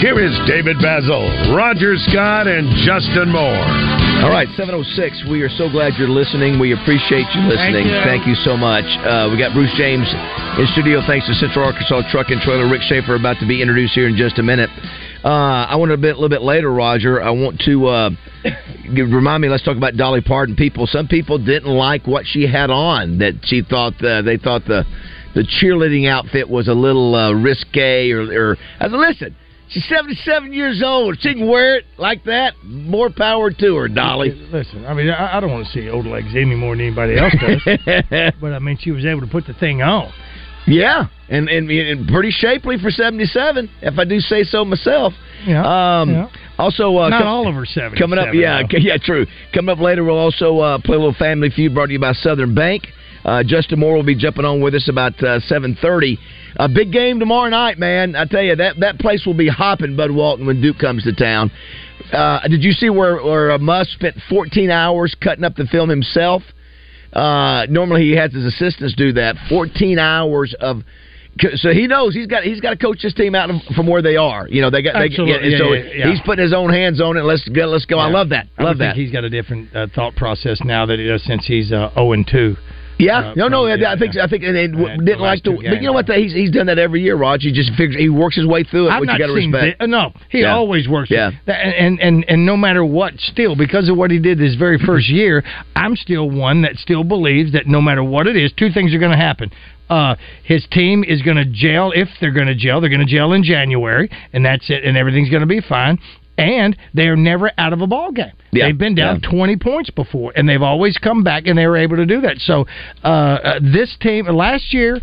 Here is David Basil, Roger Scott, and Justin Moore. All right, 7:06. We are so glad you're listening. We appreciate you listening. Thank you so much. We got Bruce James in studio. Thanks to Central Arkansas Truck and Trailer. Rick Schaefer about to be introduced here in just a minute. I want to a little bit later, Roger. I want to remind me. Let's talk about Dolly Parton. Some people didn't like what she had on. That she thought they thought the cheerleading outfit was a little risque. Listen. She's 77 years old. She can wear it like that. More power to her, Dolly. Listen, I mean, I don't want to see old legs any more than anybody else does. But, I mean, she was able to put the thing on. Yeah, and pretty shapely for 77, if I do say so myself. Yeah, Also, not all of her 77. Coming up, yeah, true. Coming up later, we'll also play a little Family Feud brought to you by Southern Bank. Justin Moore will be jumping on with us about 7:30. A big game tomorrow night, man. I tell you, that place will be hopping, Bud Walton, when Duke comes to town. Did you see where Muss spent 14 hours cutting up the film himself? Normally he has his assistants do that. 14 hours of... So he knows he's got to coach his team out from where they are. You know, he's putting his own hands on it. Let's go. Yeah. I love that. I think he's got a different thought process now that he does since he's 0-2. Yeah, I think and didn't like to. But you know what? He's done that every year, Rog. He just figures he works his way through it. I've which not you got to respect. He always works. Yeah, and no matter what, still because of what he did his very first year, I'm still one that still believes that no matter what it is, two things are going to happen. His team is going to jail if they're going to jail. They're going to jail in January, and that's it. And everything's going to be fine. And they are never out of a ball game. Yeah, they've been down 20 points before, and they've always come back, and they were able to do that. So this team last year,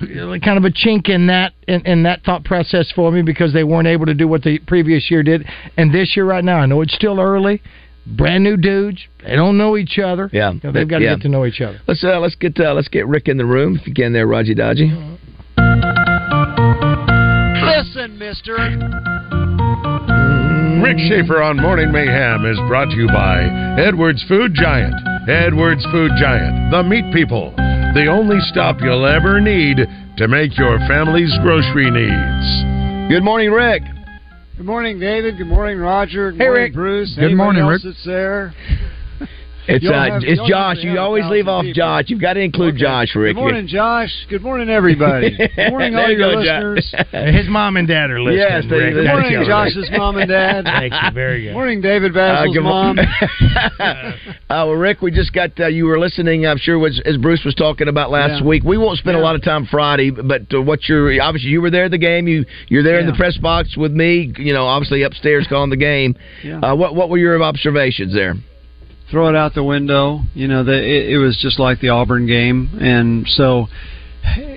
kind of a chink in that thought process for me because they weren't able to do what the previous year did. And this year right now, I know it's still early. Brand new dudes. They don't know each other. Yeah, you know, they've got to get to know each other. Let's get Rick in the room if you can there, Raji Dodgy. Listen, mister. Rick Schaefer on Morning Mayhem is brought to you by Edwards Food Giant. Edwards Food Giant, the meat people, the only stop you'll ever need to make your family's grocery needs. Good morning, Rick. Good morning, David. Good morning, Roger. Good morning, Rick. Bruce. Good morning, Rick. That's there. It's Josh. You always leave off people. Josh. You've got to include Josh, Rick. Good morning, Josh. Good morning, everybody. Good morning, all your listeners. His mom and dad are listening. Yes, good morning, Josh's mom and dad. Thank you. Very good. Morning, David Basil's mom. Well, Rick, we just got you were listening. I'm sure as Bruce was talking about last week. We won't spend a lot of time Friday, but obviously you were there at the game. You're there in the press box with me. You know, obviously upstairs calling the game. Yeah. What were your observations there? Throw it out the window. You know, it was just like the Auburn game. And so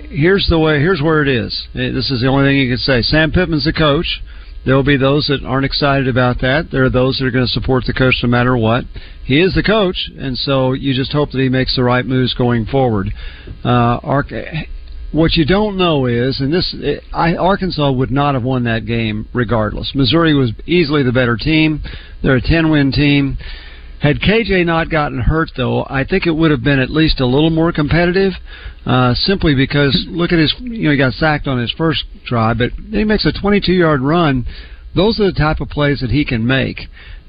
here's where it is. This is the only thing you can say. Sam Pittman's the coach. There will be those that aren't excited about that. There are those that are going to support the coach no matter what. He is the coach, and so you just hope that he makes the right moves going forward. What you don't know is, Arkansas would not have won that game regardless. Missouri was easily the better team. They're a 10-win team. Had K.J. not gotten hurt, though, I think it would have been at least a little more competitive, simply because, look at he got sacked on his first try, but he makes a 22-yard run. Those are the type of plays that he can make.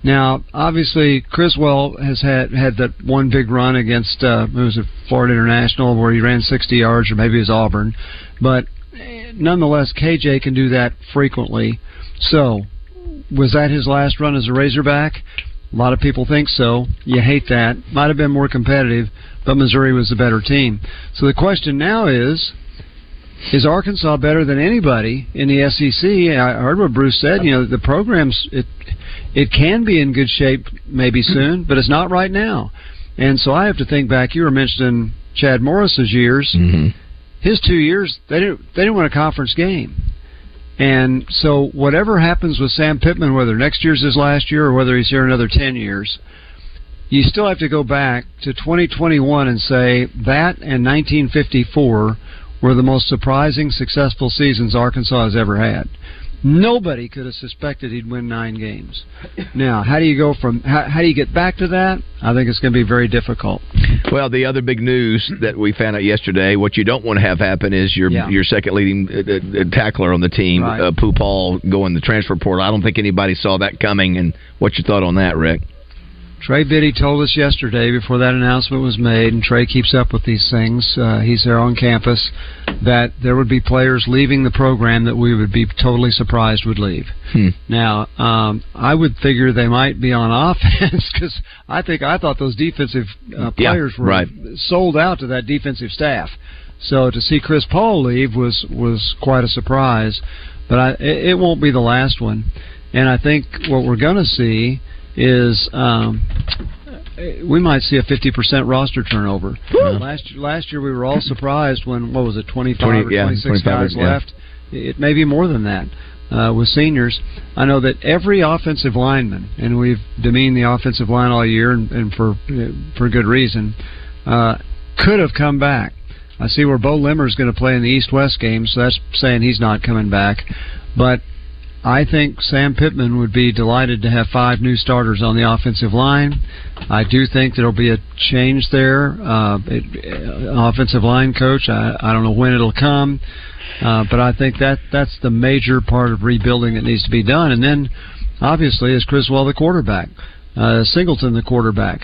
Now, obviously, Criswell has had that one big run against, it was at Florida International, where he ran 60 yards, or maybe it was Auburn. But, nonetheless, K.J. can do that frequently. So, was that his last run as a Razorback? A lot of people think so. You hate that. Might have been more competitive, but Missouri was the better team. So the question now is Arkansas better than anybody in the SEC? I heard what Bruce said. You know, the program's, it can be in good shape maybe soon, but it's not right now. And so I have to think back. You were mentioning Chad Morris's years. Mm-hmm. His 2 years, they didn't win a conference game. And so whatever happens with Sam Pittman, whether next year's his last year or whether he's here another 10 years, you still have to go back to 2021 and say that and 1954 were the most surprising, successful seasons Arkansas has ever had. Nobody could have suspected he'd win 9 games. Now, how do you go from how do you get back to that? I think it's going to be very difficult. Well, the other big news that we found out yesterday, what you don't want to have happen is your second leading tackler on the team, right, Paul, going to the transfer portal. I don't think anybody saw that coming. And what's your thought on that, Rick? Trey Biddy told us yesterday before that announcement was made, and Trey keeps up with these things. He's there on campus, that there would be players leaving the program that we would be totally surprised would leave. Now, I would figure they might be on offense because I thought those defensive players were sold out to that defensive staff. So to see Chris Paul leave was quite a surprise, but it won't be the last one. And I think what we're going to see is we might see a 50% roster turnover. Last year we were all surprised when, 26 guys left. It may be more than that with seniors. I know that every offensive lineman, and we've demeaned the offensive line all year, and for good reason, could have come back. I see where Bo Limmer's going to play in the East-West game, so that's saying he's not coming back. But I think Sam Pittman would be delighted to have 5 new starters on the offensive line. I do think there'll be a change there. Offensive line coach, I don't know when it'll come, but I think that's the major part of rebuilding that needs to be done. And then, obviously, is Criswell the quarterback? Singleton the quarterback?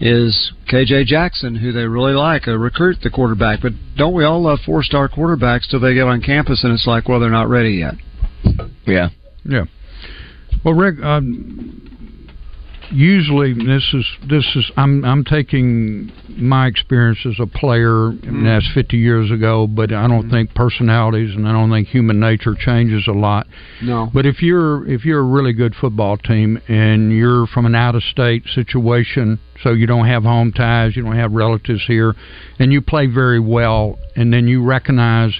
Is K.J. Jackson, who they really like, a recruit, the quarterback? But don't we all love 4-star quarterbacks till they get on campus and it's like, well, they're not ready yet. Yeah. Yeah. Well, Rick, usually this is I'm taking my experience as a player, and that's 50 years ago, but I don't think personalities and I don't think human nature changes a lot. No. But if you're a really good football team and you're from an out-of-state situation, so you don't have home ties, you don't have relatives here, and you play very well, and then you recognize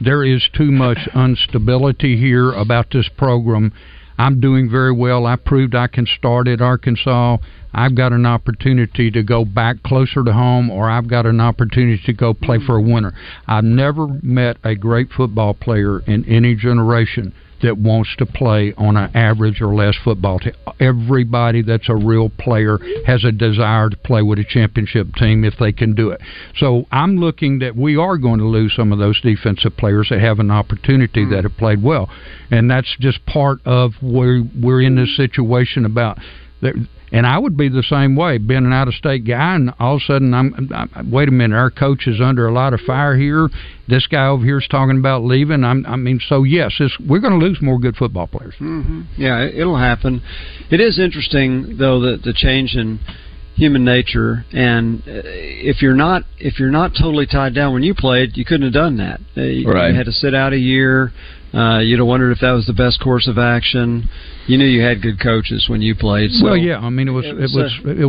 there is too much instability here about this program. I'm doing very well. I proved I can start at Arkansas. I've got an opportunity to go back closer to home, or I've got an opportunity to go play for a winner. I've never met a great football player in any generation that wants to play on an average or less football team. Everybody that's a real player has a desire to play with a championship team if they can do it. So I'm looking that we are going to lose some of those defensive players that have an opportunity that have played well. And that's just part of where we're in this situation about that. And I would be the same way, being an out-of-state guy, and all of a sudden, wait a minute, our coach is under a lot of fire here. This guy over here is talking about leaving. So yes, we're going to lose more good football players. Mm-hmm. Yeah, it'll happen. It is interesting, though, the change in human nature, and if you're not totally tied down when you played, you couldn't have done that. You had to sit out a year. You'd have wondered if that was the best course of action. You knew you had good coaches when you played. So it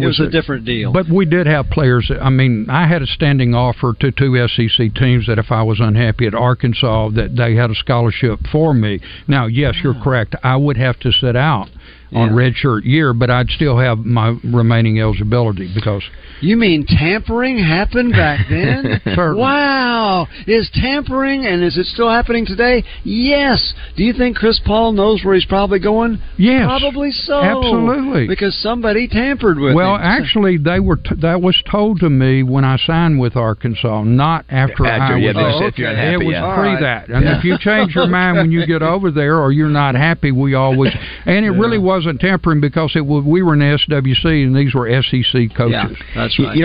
was a different deal. But we did have players. I had a standing offer to 2 SEC teams that if I was unhappy at Arkansas, that they had a scholarship for me. Now, yes, you're correct. I would have to sit out on redshirt year, but I'd still have my remaining eligibility because... You mean tampering happened back then? Wow! Is tampering, and is it still happening today? Yes! Do you think Chris Paul knows where he's probably going? Yes. Probably so. Absolutely. Because somebody tampered with him. Well, actually, that was told to me when I signed with Arkansas, not after I was... It was pre that. And if you change your mind when you get over there or you're not happy, we always... And it really wasn't tampering because we were in the SWC and these were SEC coaches. Yeah, that's right.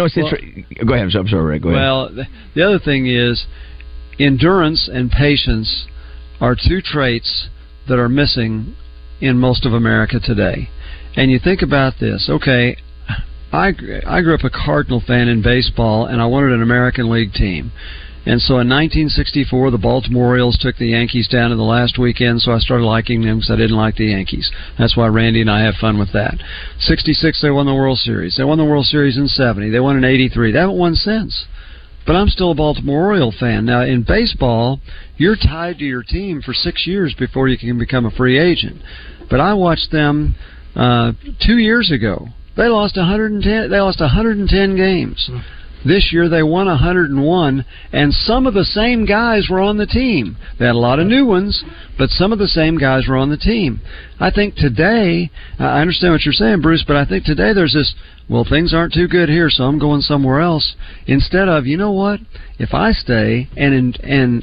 Go ahead. I'm sorry, Rick. Go ahead. Well, the other thing is endurance and patience are 2 traits that are missing in most of America today. And you think about this. Okay, I grew up a Cardinal fan in baseball, and I wanted an American League team. And so in 1964, the Baltimore Orioles took the Yankees down in the last weekend, so I started liking them because I didn't like the Yankees. That's why Randy and I have fun with that. 66, they won the World Series. They won the World Series in 70. They won in 83. They haven't won since. But I'm still a Baltimore Oriole fan. Now, in baseball, you're tied to your team for 6 years before you can become a free agent. But I watched them 2 years ago. They lost 110. They lost 110 games. This year they won 101, and some of the same guys were on the team. They had a lot of new ones, but some of the same guys were on the team. I think today, I understand what you're saying, Bruce, but I think today there's this, well, things aren't too good here, so I'm going somewhere else, instead of, you know what, if I stay and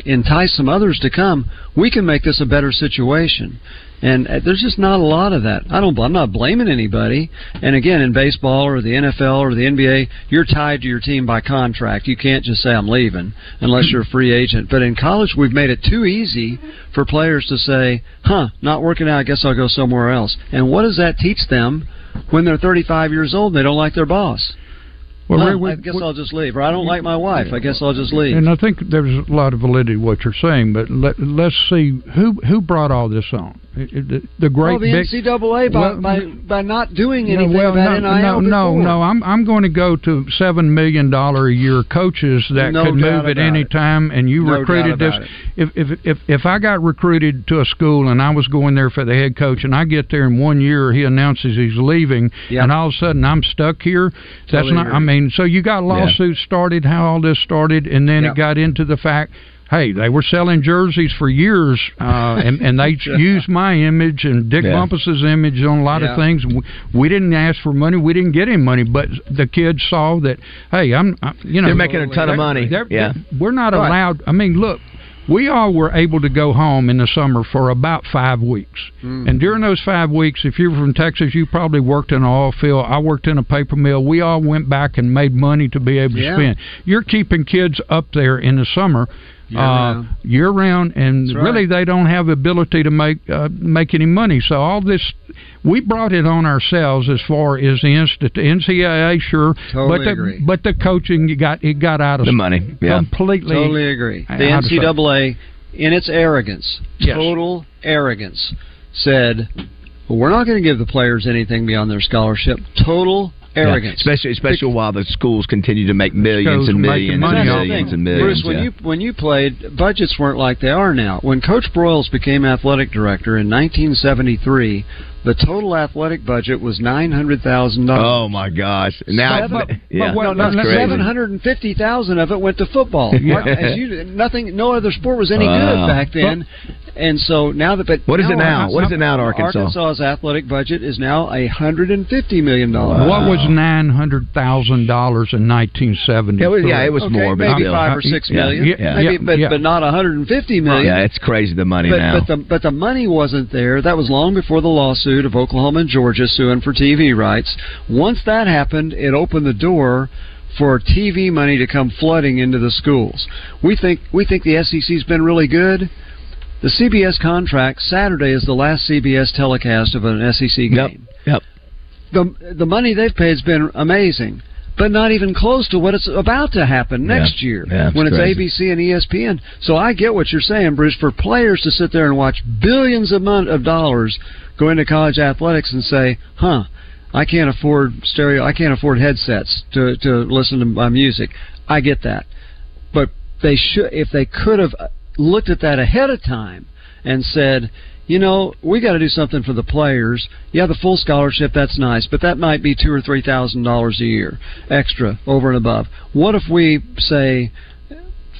entice some others to come, we can make this a better situation. And there's just not a lot of that. I'm not blaming anybody. And again, in baseball or the NFL or the NBA, you're tied to your team by contract. You can't just say I'm leaving unless you're a free agent. But in college, we've made it too easy for players to say, not working out, I guess I'll go somewhere else. And what does that teach them when they're 35 years old and they don't like their boss? Well, I guess I'll just leave. Or I don't like my wife. I guess I'll just leave. And I think there's a lot of validity to what you're saying, but let's see who brought all this on. The great the NCAA by not doing anything about NIL. No. I'm going to go to $7 million a year coaches that could move at any time, and you recruited this. If I got recruited to a school and I was going there for the head coach, and I get there in 1 year he announces he's leaving, and all of a sudden I'm stuck here. That's not. I mean. So you got lawsuits started, how all this started, and then it got into the fact, hey, they were selling jerseys for years, and they used my image and Dick Bumpus's image on a lot of things. We didn't ask for money. We didn't get any money, but the kids saw that, hey, they're making a ton of money. We're not allowed. I mean, look. We all were able to go home in the summer for about 5 weeks. And during those 5 weeks, if you were from Texas, you probably worked in an oil field. I worked in a paper mill. We all went back and made money to be able to spend. You're keeping kids up there in the summer year-round, and really they don't have the ability to make any money. So all this, we brought it on ourselves as far as the NCAA, but the coaching, it got out of the money. Completely. Totally agree. The NCAA, in its arrogance, total arrogance, said, well, we're not going to give the players anything beyond their scholarship. Total arrogance, especially while the schools continue to make millions and millions and millions and millions. Bruce, when you played, budgets weren't like they are now. When Coach Broyles became athletic director in 1973, the total athletic budget was $900,000. Oh my gosh! Now, $750,000 of it went to football. No other sport was any good back then. And so now that, What is it now? Arkansas's athletic budget is now $150 million. What was $900,000 in 1970? It was more, but maybe 5 or 6 million. But not $150 million. Yeah, it's crazy the money now. But the money wasn't there. That was long before the lawsuit of Oklahoma and Georgia suing for TV rights. Once that happened, it opened the door for TV money to come flooding into the schools. We think the SEC's been really good. The CBS contract, Saturday is the last CBS telecast of an SEC game. Yep. The money they've paid has been amazing, but not even close to what it's about to happen next year when it's ABC and ESPN. So I get what you're saying, Bruce. For players to sit there and watch billions of dollars go into college athletics and say, I can't afford stereo, I can't afford headsets to listen to my music. I get that. But they should, if they could have looked at that ahead of time and said, you know, we got to do something for the players. Yeah, the full scholarship, that's nice, but that might be $2,000 or $3,000 a year extra over and above. What if we say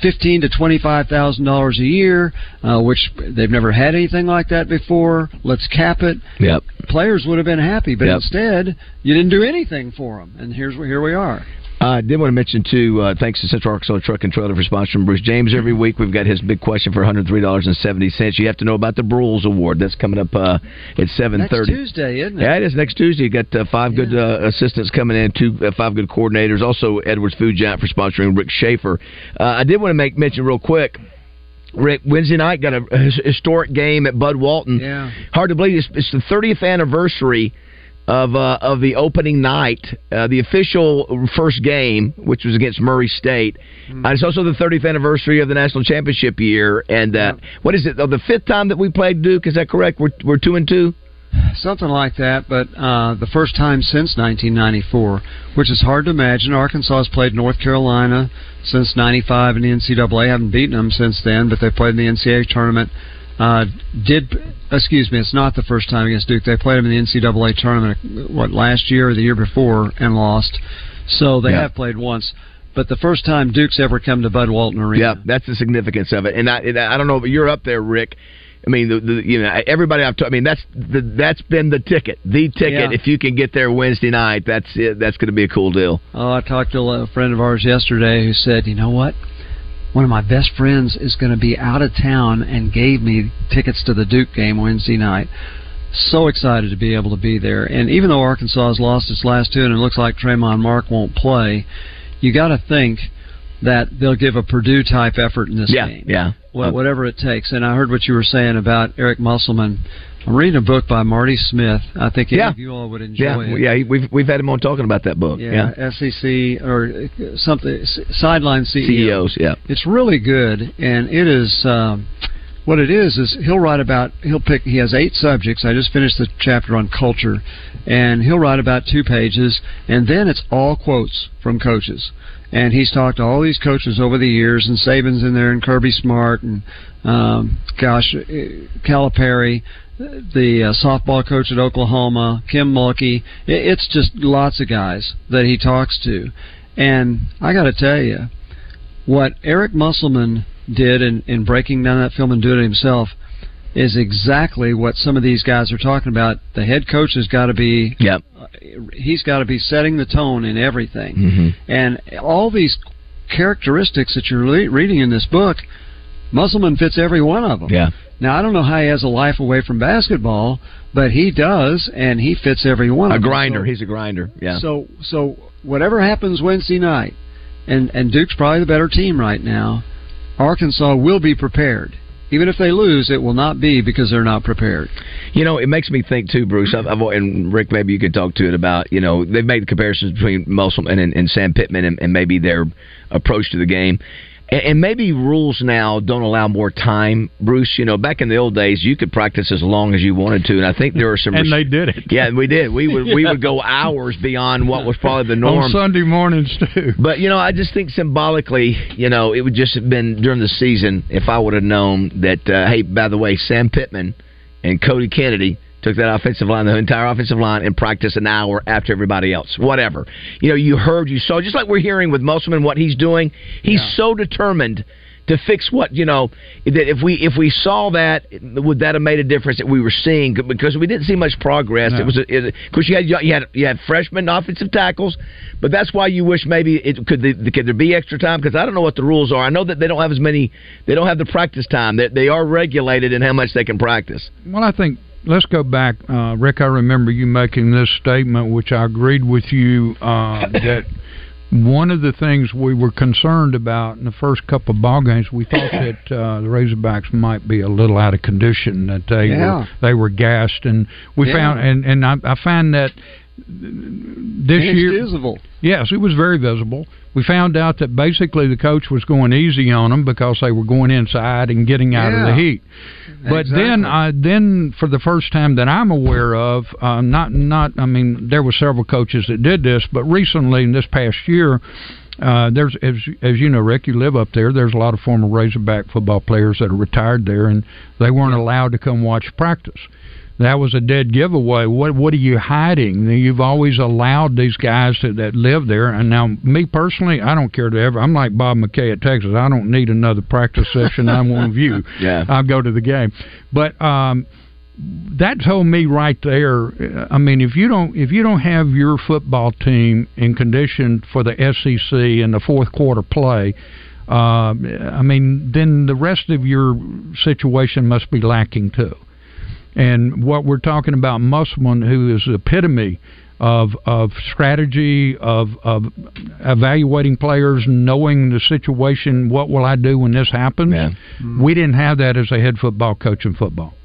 $15,000 to $25,000 a year, which they've never had anything like that before? Let's cap it. Yep. Players would have been happy, but instead, you didn't do anything for them, and here we are. I did want to mention, too, thanks to Central Arkansas Truck and Trailer for sponsoring Bruce James every week. We've got his big question for $103.70. You have to know about the Broyles Award. That's coming up at 7:30. Next Tuesday, isn't it? Yeah, it is next Tuesday. You've got five good assistants coming in, five good coordinators. Also, Edwards Food Giant for sponsoring Rick Schaefer. I did want to make mention real quick. Rick, Wednesday night got a historic game at Bud Walton. Yeah. Hard to believe. It's the 30th anniversary of the opening night, the official first game, which was against Murray State. It's also the 30th anniversary of the national championship year. And what is it? The fifth time that we played Duke, is that correct? We're 2-2. something like that, but the first time since 1994, which is hard to imagine. Arkansas has played North Carolina since 95 in the NCAA. Haven't beaten them since then, but they played in the NCAA tournament. It's not the first time against Duke. They played them in the NCAA tournament, last year or the year before, and lost. So they have played once. But the first time Duke's ever come to Bud Walton Arena. Yeah, that's the significance of it. And I don't know, but you're up there, Rick. I mean, everybody I've talked. I mean, that's been the ticket. The ticket. Yeah. If you can get there Wednesday night, that's it. That's going to be a cool deal. Oh, I talked to a friend of ours yesterday who said, you know what? One of my best friends is going to be out of town and gave me tickets to the Duke game Wednesday night. So excited to be able to be there. And even though Arkansas has lost its last two and it looks like Tremont Mark won't play, you got to think that they'll give a Purdue-type effort in this game. Yeah, well, whatever it takes. And I heard what you were saying about Eric Musselman. I'm reading a book by Marty Smith. I think any of you all would enjoy it. Yeah, we've had him on talking about that book. Yeah. SEC or something, Sideline CEO. CEOs, yeah. It's really good, and it is, what it is he'll write about, he has 8 subjects. I just finished the chapter on culture, and he'll write about 2 pages, and then it's all quotes from coaches. And he's talked to all these coaches over the years, and Saban's in there, and Kirby Smart, and Calipari, the softball coach at Oklahoma, Kim Mulkey. It's just lots of guys that he talks to. And I got to tell you, what Eric Musselman did in breaking down that film and doing it himself is exactly what some of these guys are talking about. The head coach has got to be he's got to be setting the tone in everything. Mm-hmm. And all these characteristics that you're reading in this book, Musselman fits every one of them. Yeah. Now, I don't know how he has a life away from basketball, but he does, and he fits every one of them. A grinder. So, he's a grinder, yeah. So whatever happens Wednesday night, and Duke's probably the better team right now, Arkansas will be prepared. Even if they lose, it will not be because they're not prepared. You know, it makes me think, too, Bruce, and Rick, maybe you could talk to it about, you know, they've made comparisons between Musselman and Sam Pittman and maybe their approach to the game. And maybe rules now don't allow more time, Bruce. You know, back in the old days, you could practice as long as you wanted to, and I think there were some... and they did it. Yeah, we did. We would go hours beyond what was probably the norm. On Sunday mornings, too. But, you know, I just think symbolically, you know, it would just have been during the season if I would have known that, hey, by the way, Sam Pittman and Cody Kennedy took that offensive line, the entire offensive line, and practiced an hour after everybody else. Whatever. You know, you heard, you saw, just like we're hearing with Musselman, what he's doing. He's so determined to fix what, you know, that if we saw that, would that have made a difference that we were seeing? Because we didn't see much progress. No. Of course, you had freshman offensive tackles, but that's why you wish maybe could there be extra time? Because I don't know what the rules are. I know that they don't have as many, they don't have the practice time. They are regulated in how much they can practice. Well, I think, let's go back, Rick, I remember you making this statement, which I agreed with you, that one of the things we were concerned about in the first couple of ball games, we thought that the Razorbacks might be a little out of condition, that they were gassed, and we found, and I find that this year, visible. Yes, it was very visible. We found out that basically the coach was going easy on them because they were going inside and getting out of the heat. But then for the first time that I'm aware of, I mean, there were several coaches that did this, but recently in this past year, there's, as you know, Rick, you live up there, there's a lot of former Razorback football players that are retired there, and they weren't allowed to come watch practice. That was a dead giveaway. What are you hiding? You've always allowed these guys that live there. And now, me personally, I don't care to ever. I'm like Bob McKay at Texas. I don't need another practice session. I'm one of you. Yeah. I'll go to the game. But that told me right there, I mean, if you don't have your football team in condition for the SEC in the fourth quarter play, I mean, then the rest of your situation must be lacking, too. And what we're talking about, Musselman, who is the epitome of strategy, of evaluating players, knowing the situation, what will I do when this happens? Yeah. We didn't have that as a head football coach in football.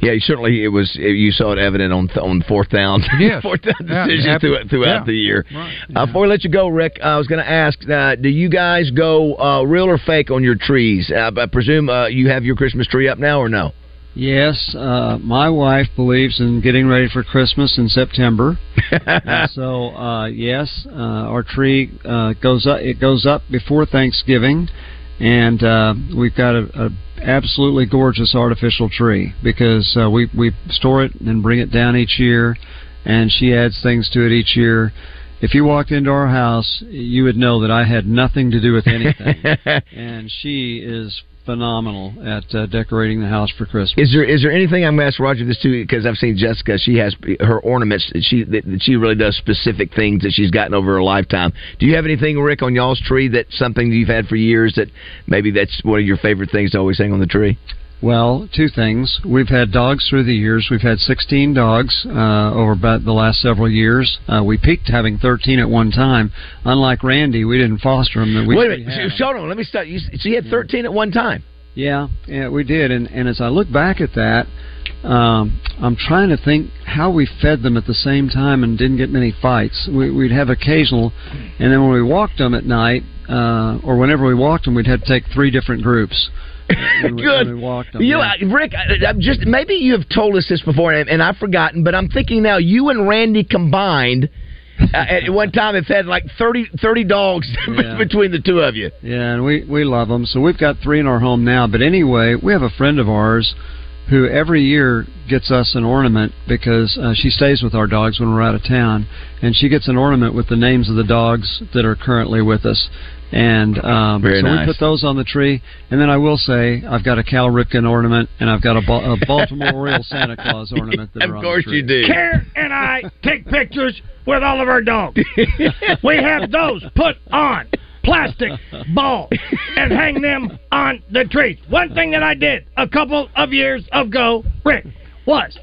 Yeah, certainly it was. You saw it evident on fourth down, decisions throughout the year. Right. Yeah. Before we let you go, Rick, I was going to ask: do you guys go real or fake on your trees? I presume you have your Christmas tree up now, or no? Yes, my wife believes in getting ready for Christmas in September. So, yes, our tree goes up. It goes up before Thanksgiving, and we've got a absolutely gorgeous artificial tree because we store it and bring it down each year, and she adds things to it each year. If you walked into our house, you would know that I had nothing to do with anything, and she is phenomenal at decorating the house for Christmas. Is there anything, I'm going to ask Roger this too, because I've seen Jessica, she has her ornaments, she really does specific things that she's gotten over her lifetime. Do you have anything, Rick, on y'all's tree that's something that you've had for years that maybe that's one of your favorite things to always hang on the tree? Well, two things. We've had dogs through the years. We've had 16 dogs over about the last several years. We peaked having 13 at one time. Unlike Randy, we didn't foster them. Wait a minute. Hold on. Let me stop. So you had 13 at one time? Yeah, we did. And as I look back at that, I'm trying to think how we fed them at the same time and didn't get many fights. We'd have occasional, and then when we walked them at night, or whenever we walked them, we'd have to take three different groups. Good. Rick, maybe you have told us this before, and I've forgotten, but I'm thinking now you and Randy combined at one time have had like 30 dogs between the two of you. Yeah, and we love them. So we've got three in our home now. But anyway, we have a friend of ours who every year gets us an ornament because she stays with our dogs when we're out of town, and she gets an ornament with the names of the dogs that are currently with us. And so nice. We put those on the tree. And then I will say I've got a Cal Ripken ornament, and I've got a Baltimore Orioles Santa Claus ornament. That of course you do. Karen and I take pictures with all of our dogs. We have those put on plastic balls and hang them on the trees. One thing that I did a couple of years ago, Rick, was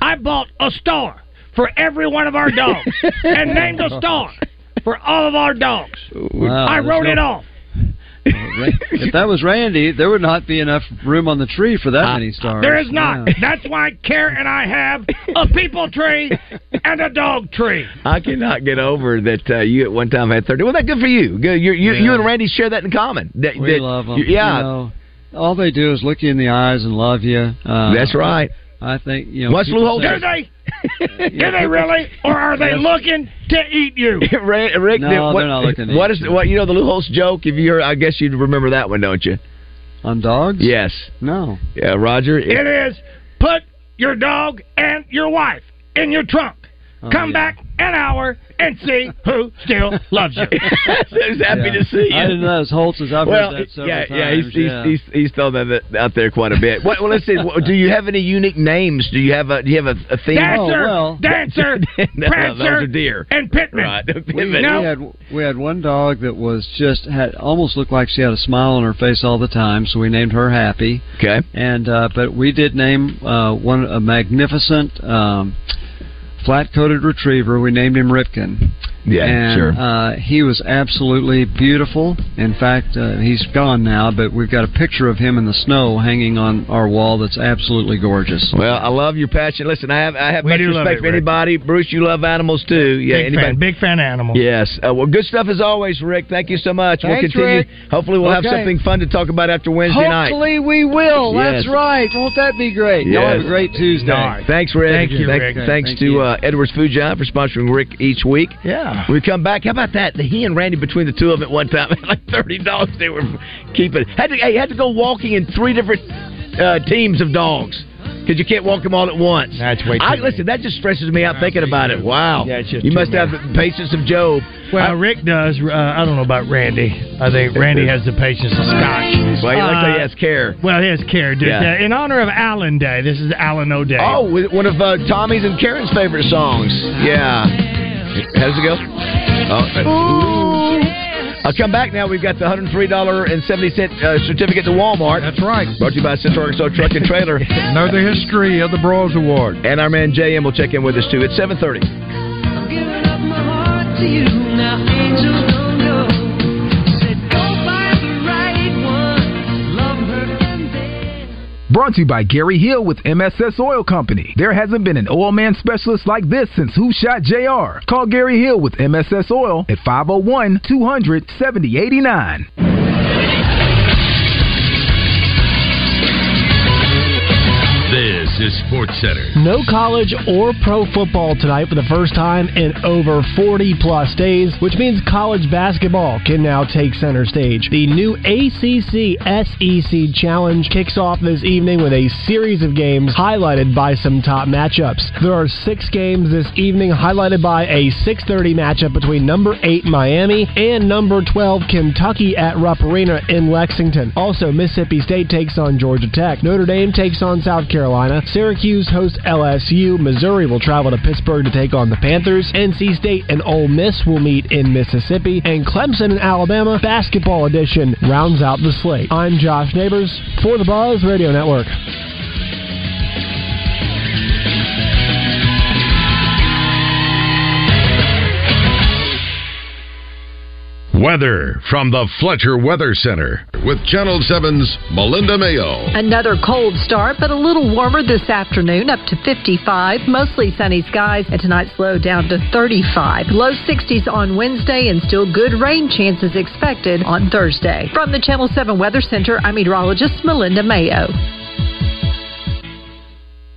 I bought a star for every one of our dogs and named a star for all of our dogs. Wow, I wrote it off. If that was Randy, there would not be enough room on the tree for that many stars. There is not. Yeah. That's why Karen and I have a people tree and a dog tree. I cannot get over that you at one time had 30. Well, that's good for you. Good. You and Randy share that in common. We love them. Yeah. You know, all they do is look you in the eyes and love you. That's right. I think, you know. What's the whole day? Do they really, or are they looking to eat you? Rick, no, they're not looking to eat you. You know the Lou Holtz joke? If you heard, I guess you'd remember that one, don't you? On dogs? Yes. No. Yeah, Roger? It is, put your dog and your wife in your trunk. Come back an hour and see who still loves you. He's happy to see you. I didn't know it was Holtz. I've heard that several times. He's thrown that out there quite a bit. Well, let's see. Do you have any unique names? Do you have a theme? Dancer, Prancer, deer, and Pittman. Right. We had one dog that was almost looked like she had a smile on her face all the time, so we named her Happy. Okay. And but we did name one a magnificent flat-coated retriever. We named him Ripken. Yeah, and, sure. He was absolutely beautiful. In fact, he's gone now, but we've got a picture of him in the snow hanging on our wall that's absolutely gorgeous. Well, I love your passion. Listen, I have much respect for anybody. Bruce, you love animals too. Yeah, big fan of animals. Yes. Well, good stuff as always, Rick. Thank you so much. Thanks, we'll continue. Rick. Hopefully we'll have something fun to talk about after Wednesday night. Hopefully we will. Yes. That's right. Won't that be great? Yes. Y'all have a great Tuesday. Nice. Thanks, Rick. Thank you, Rick. Thanks to Edwards Food Giant for sponsoring Rick each week. Yeah. We come back. How about that? He and Randy, between the two of them at one time, had like 30 dogs they were keeping. Had to go walking in three different teams of dogs because you can't walk them all at once. That's way too many. Listen, that just stresses me out thinking about it. Wow. Yeah, you must have the patience of Job. Well, Rick does. I don't know about Randy. I think Randy has the patience of Scotch. Well, he looks like he has care. Well, he has care, dude. Yeah. In honor of Allen Day, this is Allen O'Day. Oh, one of Tommy's and Karen's favorite songs. Yeah. How does it go? I'll come baback now. We've got the $103.70 certificate to Walmart. That's right. Brought to you by Central Arkansas Truck and Trailer. Know the history of the Broyles Award. And our man JM will check in with us, too. It's 7:30. I'm giving up my heart to you now, angel. Brought to you by Gary Hill with MSS Oil Company. There hasn't been an oil man specialist like this since Who Shot JR? Call Gary Hill with MSS Oil at 501-200-7089. Texas Sports Center. No college or pro football tonight for the first time in over 40-plus days, which means college basketball can now take center stage. The new ACC-SEC Challenge kicks off this evening with a series of games highlighted by some top matchups. There are 6 games this evening highlighted by a 6:30 matchup between number 8 Miami and number 12 Kentucky at Rupp Arena in Lexington. Also, Mississippi State takes on Georgia Tech. Notre Dame takes on South Carolina. Syracuse hosts LSU. Missouri will travel to Pittsburgh to take on the Panthers. NC State and Ole Miss will meet in Mississippi. And Clemson and Alabama Basketball Edition rounds out the slate. I'm Josh Neighbors for the Buzz Radio Network. Weather from the Fletcher Weather Center with Channel 7's Melinda Mayo. Another cold start, but a little warmer this afternoon, up to 55, mostly sunny skies, and tonight's low down to 35. Low 60s on Wednesday and still good rain chances expected on Thursday. From the Channel 7 Weather Center, I'm meteorologist Melinda Mayo.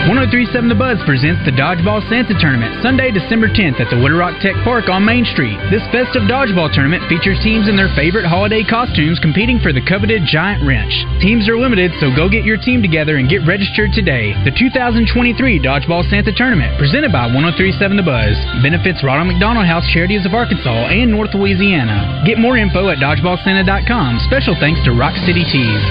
1037 The Buzz presents the Dodgeball Santa Tournament, Sunday, December 10th at the Wooded Rock Tech Park on Main Street. This festive dodgeball tournament features teams in their favorite holiday costumes competing for the coveted giant wrench. Teams are limited, so go get your team together and get registered today. The 2023 Dodgeball Santa Tournament, presented by 1037 The Buzz. Benefits Ronald McDonald House Charities of Arkansas and North Louisiana. Get more info at dodgeballsanta.com. Special thanks to Rock City Tees.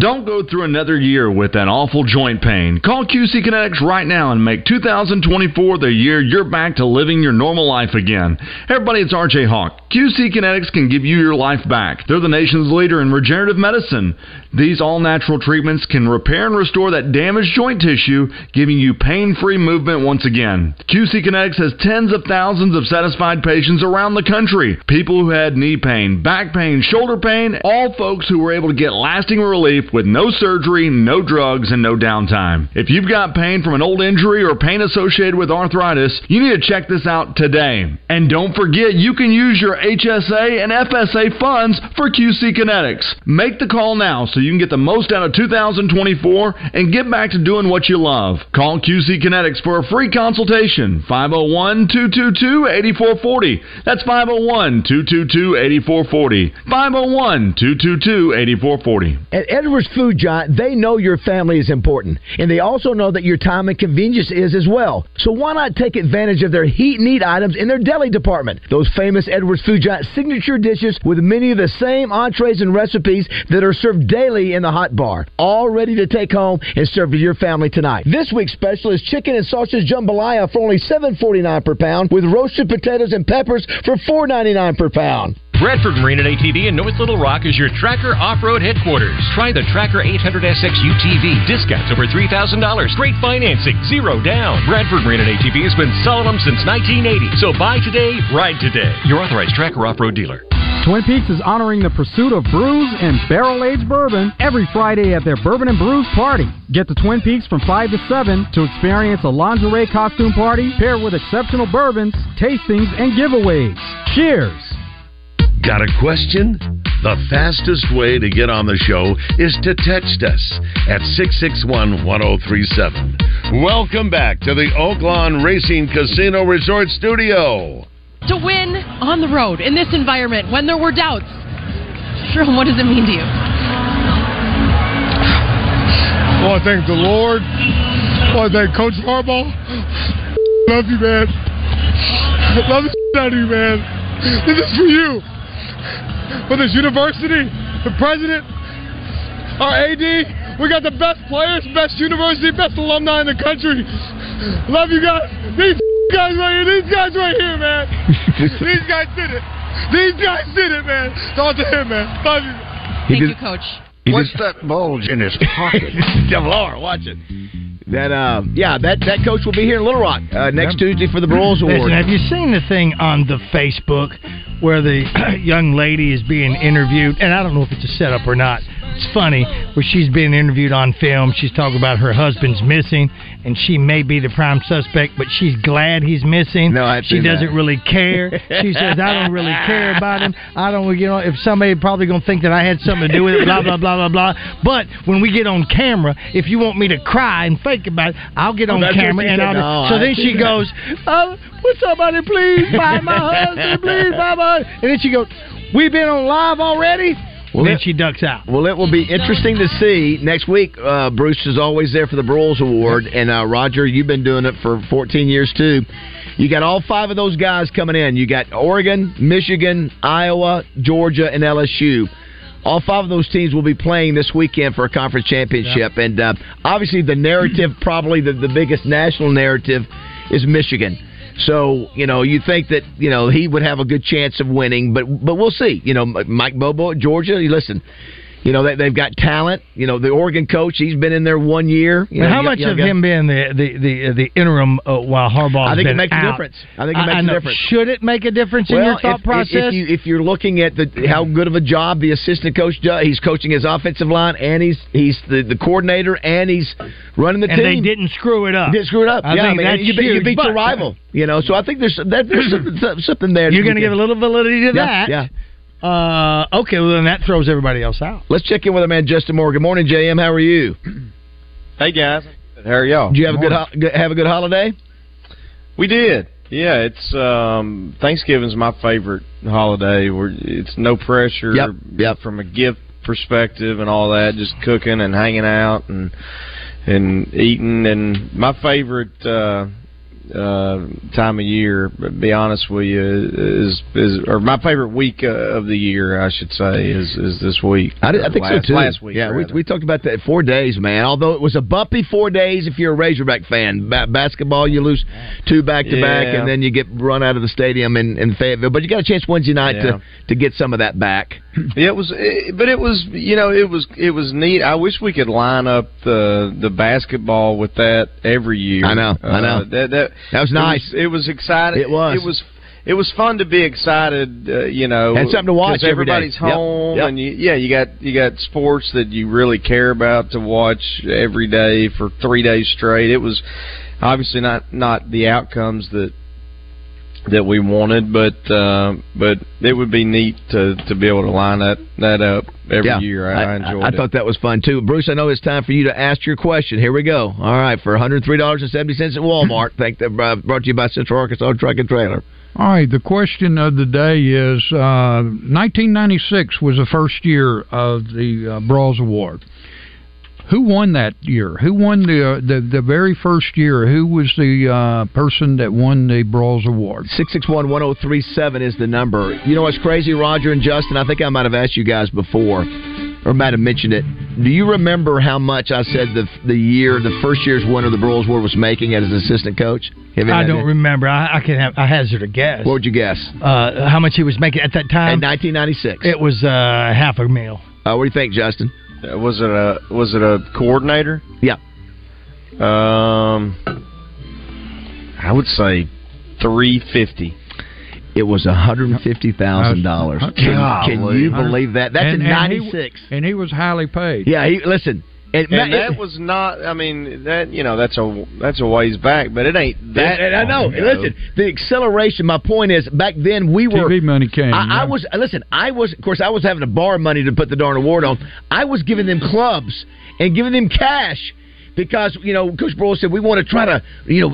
Don't go through another year with an awful joint pain. Call QC Kinetics right now and make 2024 the year you're back to living your normal life again. Everybody, it's RJ Hawk. QC Kinetics can give you your life back. They're the nation's leader in regenerative medicine. These all-natural treatments can repair and restore that damaged joint tissue, giving you pain-free movement once again. QC Kinetics has tens of thousands of satisfied patients around the country. People who had knee pain, back pain, shoulder pain, all folks who were able to get lasting relief with no surgery, no drugs, and no downtime. If you've got pain from an old injury or pain associated with arthritis, you need to check this out today. And don't forget, you can use your HSA and FSA funds for QC Kinetics. Make the call now so you can get the most out of 2024 and get back to doing what you love. Call QC Kinetics for a free consultation. 501-222-8440. That's 501-222-8440. 501-222-8440. Edwards Food Giant, they know your family is important, and they also know that your time and convenience is as well. So why not take advantage of their heat and eat items in their deli department? Those famous Edwards Food Giant signature dishes with many of the same entrees and recipes that are served daily in the hot bar, all ready to take home and serve to your family tonight. This week's special is chicken and sausage jambalaya for only $7.49 per pound, with roasted potatoes and peppers for $4.99 per pound. Bradford Marine and ATV in North Little Rock is your Tracker off-road headquarters. Try the Tracker 800 SX UTV. Discounts over $3,000. Great financing. 0 down. Bradford Marine and ATV has been selling them since 1980. So buy today, ride today. Your authorized Tracker off-road dealer. Twin Peaks is honoring the pursuit of brews and barrel-aged bourbon every Friday at their Bourbon and Brews party. Get to Twin Peaks from 5 to 7 to experience a lingerie costume party paired with exceptional bourbons, tastings, and giveaways. Cheers! Got a question? The fastest way to get on the show is to text us at 661-1037. Welcome back to the Oak Lawn Racing Casino Resort Studio. To win on the road in this environment when there were doubts, Jerome, what does it mean to you? Well, I thank the Lord. Well, I thank Coach Harbaugh. Love you, man. I love the shit out of you, man. This is for you. For this university, the president, our AD, we got the best players, best university, best alumni in the country. Love you guys. These guys right here, man. These guys did it. Man. Talk to him, man. Love you. Thank you, Coach. What's that bulge in his pocket? Devlar, watch it. That coach will be here in Little Rock next Tuesday for the Broyles Award. Listen, have you seen the thing on the Facebook where the young lady is being interviewed? And I don't know if it's a setup or not, It's funny where she's being interviewed on film. She's talking about her husband's missing, and she may be the prime suspect, but she's glad he's missing. No, she doesn't really care. She says, "I don't really care about him. I don't, you know, if somebody probably gonna think that I had something to do with it." Blah blah blah blah blah. But when we get on camera, if you want me to cry and think about it, I'll get on camera. And I'll, so then she goes, "Would somebody please find my husband? Please find my husband." And then she goes, "We've been on live already." Well, then she ducks out. Well, it will be interesting to see. Next week, Bruce is always there for the Broyles Award. And, Roger, you've been doing it for 14 years, too. You got all five of those guys coming in. You got Oregon, Michigan, Iowa, Georgia, and LSU. All five of those teams will be playing this weekend for a conference championship. Yeah. And, obviously, the narrative, probably the biggest national narrative, is Michigan. So, you know, you think that, you know, he would have a good chance of winning, but we'll see. You know, Mike Bobo at Georgia, listen, you know, they've got talent. You know, the Oregon coach, he's been in there 1 year. You know, how much of him being the interim while Harbaugh's I think been it makes out. A difference. I think it makes a difference. Should it make a difference in your thought process? If you're looking at how good of a job the assistant coach does, he's coaching his offensive line, and he's the coordinator, and he's running the team. And they didn't screw it up. Yeah, I mean, you beat your rival. You know, so I think there's something there. You're going to give a little validity to that. Yeah. Okay, well, then that throws everybody else out. Let's check in with our man, Justin Moore. Good morning, JM. How are you? Hey, guys. How are y'all? Did you have a good holiday? We did. Yeah, it's Thanksgiving's my favorite holiday. It's no pressure from a gift perspective and all that, just cooking and hanging out and eating. And my favorite time of year, but be honest with you, or my favorite week of the year, I should say, is this week. I think so too. Last week, yeah, we talked about that. 4 days, man. Although it was a bumpy 4 days, if you're a Razorback fan, basketball you lose two back to back, and then you get run out of the stadium in Fayetteville. But you got a chance Wednesday night to get some of that back. It was neat. I wish we could line up the basketball with that every year. I know. That was nice. It was exciting. It was fun to be excited, you know. And something to watch every day. Everybody's home, and you got sports that you really care about to watch every day for 3 days straight. It was obviously not the outcomes that we wanted, but it would be neat to be able to line that up every year. I enjoyed it. I thought that was fun, too. Bruce, I know it's time for you to ask your question. Here we go. All right, for $103.70 at Walmart, brought to you by Central Arkansas Truck and Trailer. All right, the question of the day is, 1996 was the first year of the Broyles Award. Who won that year? Who won the very first year? Who was the person that won the Broyles Award? 661-1037 is the number. You know what's crazy, Roger and Justin? I think I might have asked you guys before, or might have mentioned it. Do you remember how much I said the first year's winner of the Broyles Award was making as an assistant coach? I don't remember. I hazard a guess. What would you guess? How much he was making at that time? In 1996. It was half a meal. What do you think, Justin? Was it a coordinator? Yeah. I would say $350,000. It was $150,000. Can you believe that? That's in 96. And he was highly paid. Yeah. Listen. And that was not. I mean, that that's a ways back, but it ain't that. I know. Listen, the acceleration. My point is, back then we were TV money came. I was having to borrow money to put the darn award on. I was giving them clubs and giving them cash because Coach Broyles said we want to try to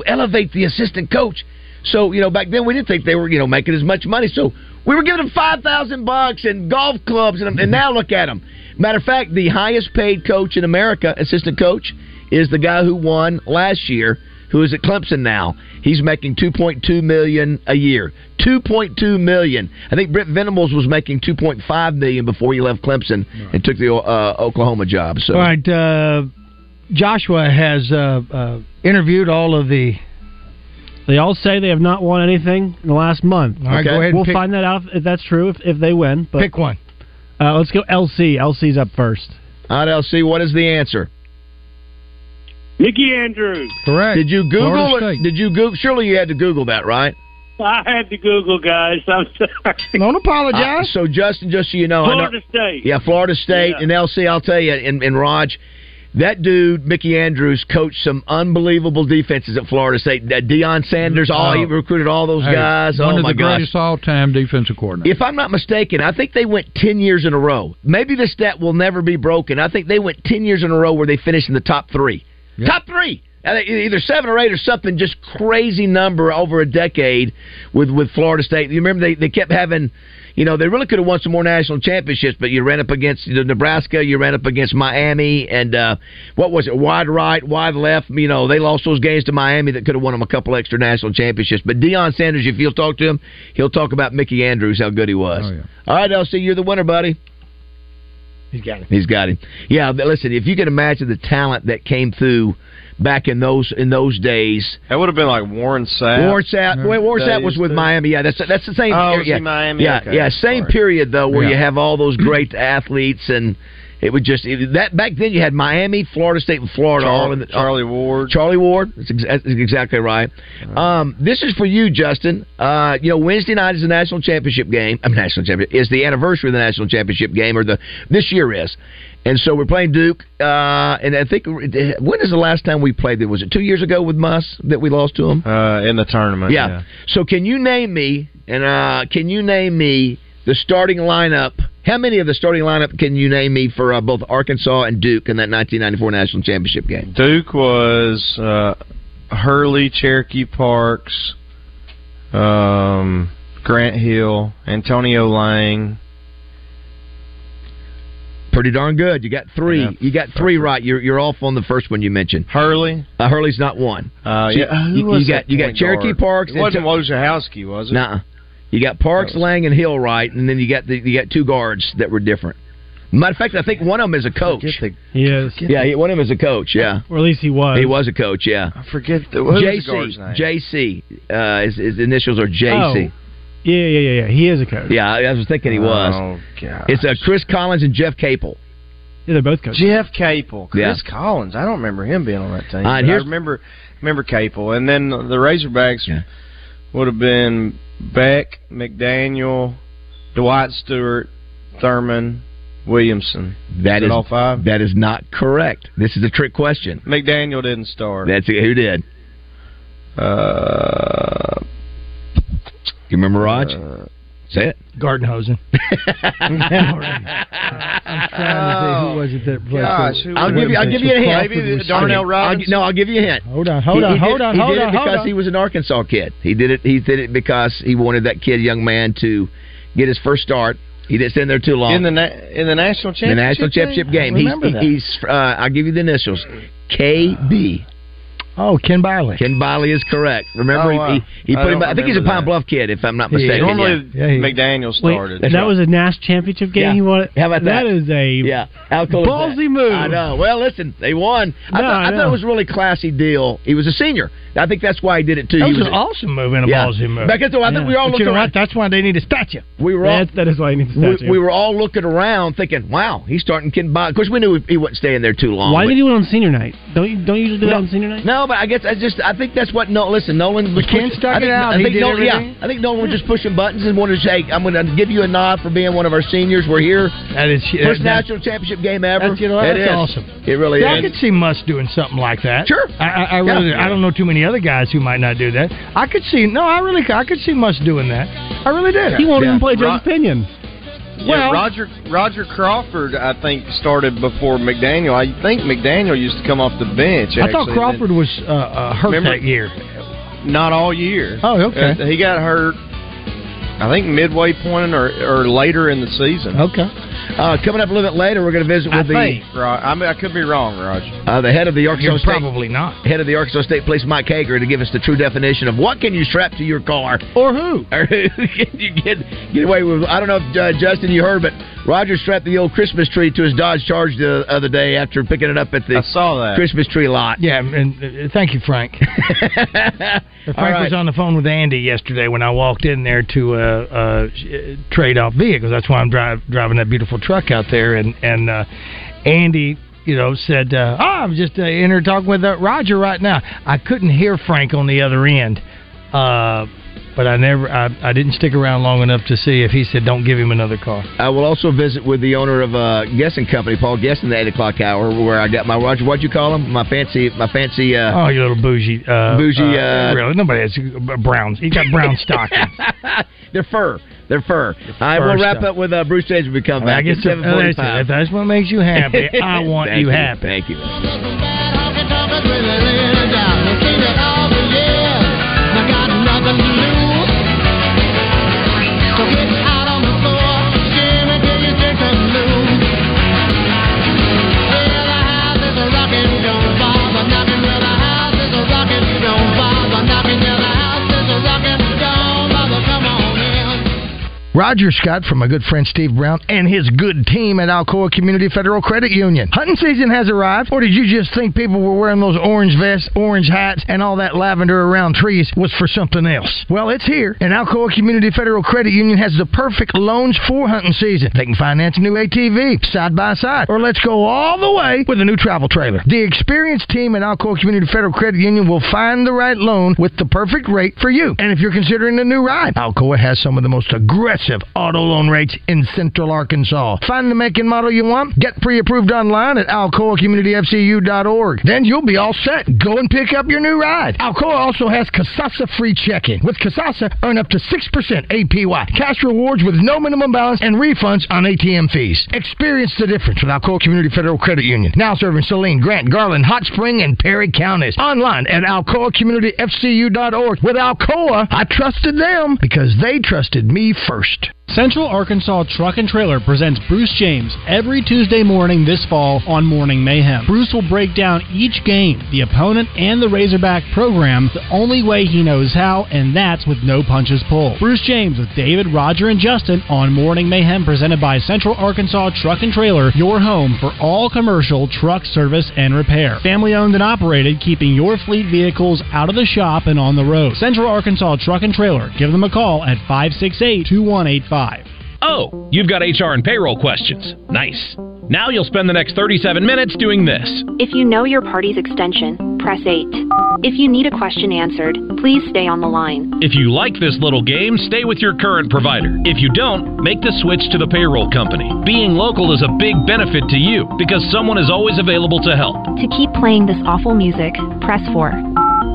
elevate the assistant coach. So back then we didn't think they were making as much money. So we were giving them $5,000 and golf clubs, and now look at them. Matter of fact, the highest paid coach in America, assistant coach, is the guy who won last year, who is at Clemson now. He's making $2.2 million a year. $2.2 million. I think Brent Venables was making $2.5 million before he left Clemson and took the Oklahoma job. So. All right. Joshua has interviewed all of the... They all say they have not won anything in the last month. All right, go ahead. We'll find that out if that's true, if they win. But pick one. Let's go LC. LC's up first. All right, LC, what is the answer? Mickey Andrews. Correct. Did you Google it? Surely you had to Google that, right? I had to Google, guys. I'm sorry. Don't apologize. So, Justin, just so you know, Florida State. Yeah, Florida State. Yeah. And LC, I'll tell you, and Raj, that dude, Mickey Andrews, coached some unbelievable defenses at Florida State. Deion Sanders, he recruited all those guys. One of the greatest all-time defensive coordinators. If I'm not mistaken, I think they went 10 years in a row. Maybe this stat will never be broken. I think they went 10 years in a row where they finished in the top three. Yep. Top three! Either 7 or 8 or something, just crazy number over a decade with Florida State. You remember they kept having... You know, they really could have won some more national championships, but you ran up against Nebraska, you ran up against Miami, and what was it, wide right, wide left? You know, they lost those games to Miami that could have won them a couple extra national championships. But Deion Sanders, if you'll talk to him, he'll talk about Mickey Andrews, how good he was. Oh, yeah. All right, LC, you're the winner, buddy. He's got him. Yeah, but listen, if you can imagine the talent that came through back in those days. That would have been like Warren Sapp. Warren Sapp was with Miami. Yeah, that's the same. Oh, yeah. Miami. Yeah, okay. Yeah, same period though, where you have all those great athletes, and it would just that back then you had Miami, Florida State, and Florida all in the, Charlie Ward. Charlie Ward. That's exactly right. This is for you, Justin. Wednesday night is the national championship game. Is the anniversary of the national championship game, or this year is. And so we're playing Duke, and I think, when is the last time we played them? Was it 2 years ago with Muss that we lost to them? In the tournament, yeah. So can you name me the starting lineup? How many of the starting lineup can you name me for both Arkansas and Duke in that 1994 national championship game? Duke was Hurley, Cherokee Parks, Grant Hill, Antonio Lang. Pretty darn good. You got three. Yeah. You got three right. You're off on the first one you mentioned. Hurley. Hurley's not one. You got Cherokee Parks. It wasn't Wojciechowski, was it? Nuh-uh. You got Parks, Lang, and Hill right, and then you got two guards that were different. Matter of fact, I think one of them is a coach. Yes. Yeah, one of them is a coach. Yeah, or at least he was. He was a coach. Yeah. I forget what was the guard's name. JC. His initials are JC. Oh. Yeah. He is a coach. Yeah, I was thinking he was. Oh, gosh. It's Chris Collins and Jeff Capel. Yeah, they're both coaches. Jeff Capel. Chris Collins. I don't remember him being on that team. I remember Capel. And then the Razorbacks would have been Beck, McDaniel, Dwight Stewart, Thurman, Williamson. Is that all five? That is not correct. This is a trick question. McDaniel didn't start. That's it. Who did? You remember Raj? Say it. Gardenhausen. I'm trying to say who was it that played. I'll give you a hint. Maybe Darnell Robbins. I'll give you a hint. Hold on. He did it because he was an Arkansas kid. He did it because he wanted that young man to get his first start. He didn't stand there too long. In the national championship. The national championship game. I'll give you the initials. KB. Oh, Ken Biley. Ken Biley is correct. Remember, he put him. I think he's a Pine Bluff kid, if I'm not mistaken. McDaniel started. That was a national championship game. Yeah. He won it. How about that? That is a ballsy move. I know. Well, listen, they won. I thought it was a really classy deal. He was a senior. I think that's why he did it too. That was an awesome move and a ballsy move. Back at the, I think we were all looking around. That's why they need a statue. That is why they need a statue. We were all looking around, thinking, "Wow, he's starting Ken Biley." Of course, we knew he wasn't staying there too long. Why did he do it on senior night? Don't you usually do it on senior night? No, but I think that's what. No, listen, Nolan was pushing. I think Nolan was just pushing buttons and wanted to say, "I'm going to give you a nod for being one of our seniors. We're here. That is first national championship game ever. That's awesome. It really is. I could see Muss doing something like that. Sure, I really. Yeah. I don't know too many other guys who might not do that. I could see Muss doing that. I really did. He won't even play James Pinion. Yeah, well, Roger Crawford, I think, started before McDaniel. I think McDaniel used to come off the bench. Actually. I thought Crawford was hurt that year. Not all year. Oh, okay. He got hurt, I think, midway point or later in the season. Okay. Coming up a little bit later, we're going to visit with I could be wrong, Raj. The head of the Arkansas State. Probably not. Head of the Arkansas State Police, Mike Hager, to give us the true definition of what can you strap to your car. Or who. Or who can you get away with. I don't know if, Justin, you heard, but Roger strapped the old Christmas tree to his Dodge Charge the other day after picking it up at the Christmas tree lot. Yeah, and thank you, Frank. Frank was on the phone with Andy yesterday when I walked in there to... trade off vehicles. That's why I'm driving that beautiful truck out there. And Andy, said, I'm just in here talking with Roger right now. I couldn't hear Frank on the other end. but I didn't stick around long enough to see if he said don't give him another car. I will also visit with the owner of Guessing Company, Paul Guess, in the 8 o'clock hour, where I got my Roger. What'd you call him? My fancy. Oh, you little bougie. Bougie. Really? Nobody has browns. He got brown stockings. They're fur. I will wrap up with Bruce James when we come back. I guess if that's what makes you happy, I want you happy. Thank you. Roger Scott from my good friend Steve Brown and his good team at Alcoa Community Federal Credit Union. Hunting season has arrived, or did you just think people were wearing those orange vests, orange hats, and all that lavender around trees was for something else? Well, it's here, and Alcoa Community Federal Credit Union has the perfect loans for hunting season. They can finance a new ATV, side-by-side, or let's go all the way with a new travel trailer. The experienced team at Alcoa Community Federal Credit Union will find the right loan with the perfect rate for you. And if you're considering a new ride, Alcoa has some of the most aggressive auto loan rates in Central Arkansas. Find the make and model you want. Get pre-approved online at alcoacommunityfcu.org. Then you'll be all set. Go and pick up your new ride. Alcoa also has Kasasa free checking. With Kasasa, earn up to 6% APY. Cash rewards with no minimum balance and refunds on ATM fees. Experience the difference with Alcoa Community Federal Credit Union. Now serving Saline, Grant, Garland, Hot Spring, and Perry counties. Online at alcoacommunityfcu.org. With Alcoa, I trusted them because they trusted me first. Central Arkansas Truck and Trailer presents Bruce James every Tuesday morning this fall on Morning Mayhem. Bruce will break down each game, the opponent, and the Razorback program the only way he knows how, and that's with no punches pulled. Bruce James with David, Roger, and Justin on Morning Mayhem, presented by Central Arkansas Truck and Trailer, your home for all commercial truck service and repair. Family owned and operated, keeping your fleet vehicles out of the shop and on the road. Central Arkansas Truck and Trailer. Give them a call at 568-2185. Oh, you've got HR and payroll questions. Nice. Now you'll spend the next 37 minutes doing this. If you know your party's extension, press 8. If you need a question answered, please stay on the line. If you like this little game, stay with your current provider. If you don't, make the switch to the payroll company. Being local is a big benefit to you because someone is always available to help. To keep playing this awful music, press 4.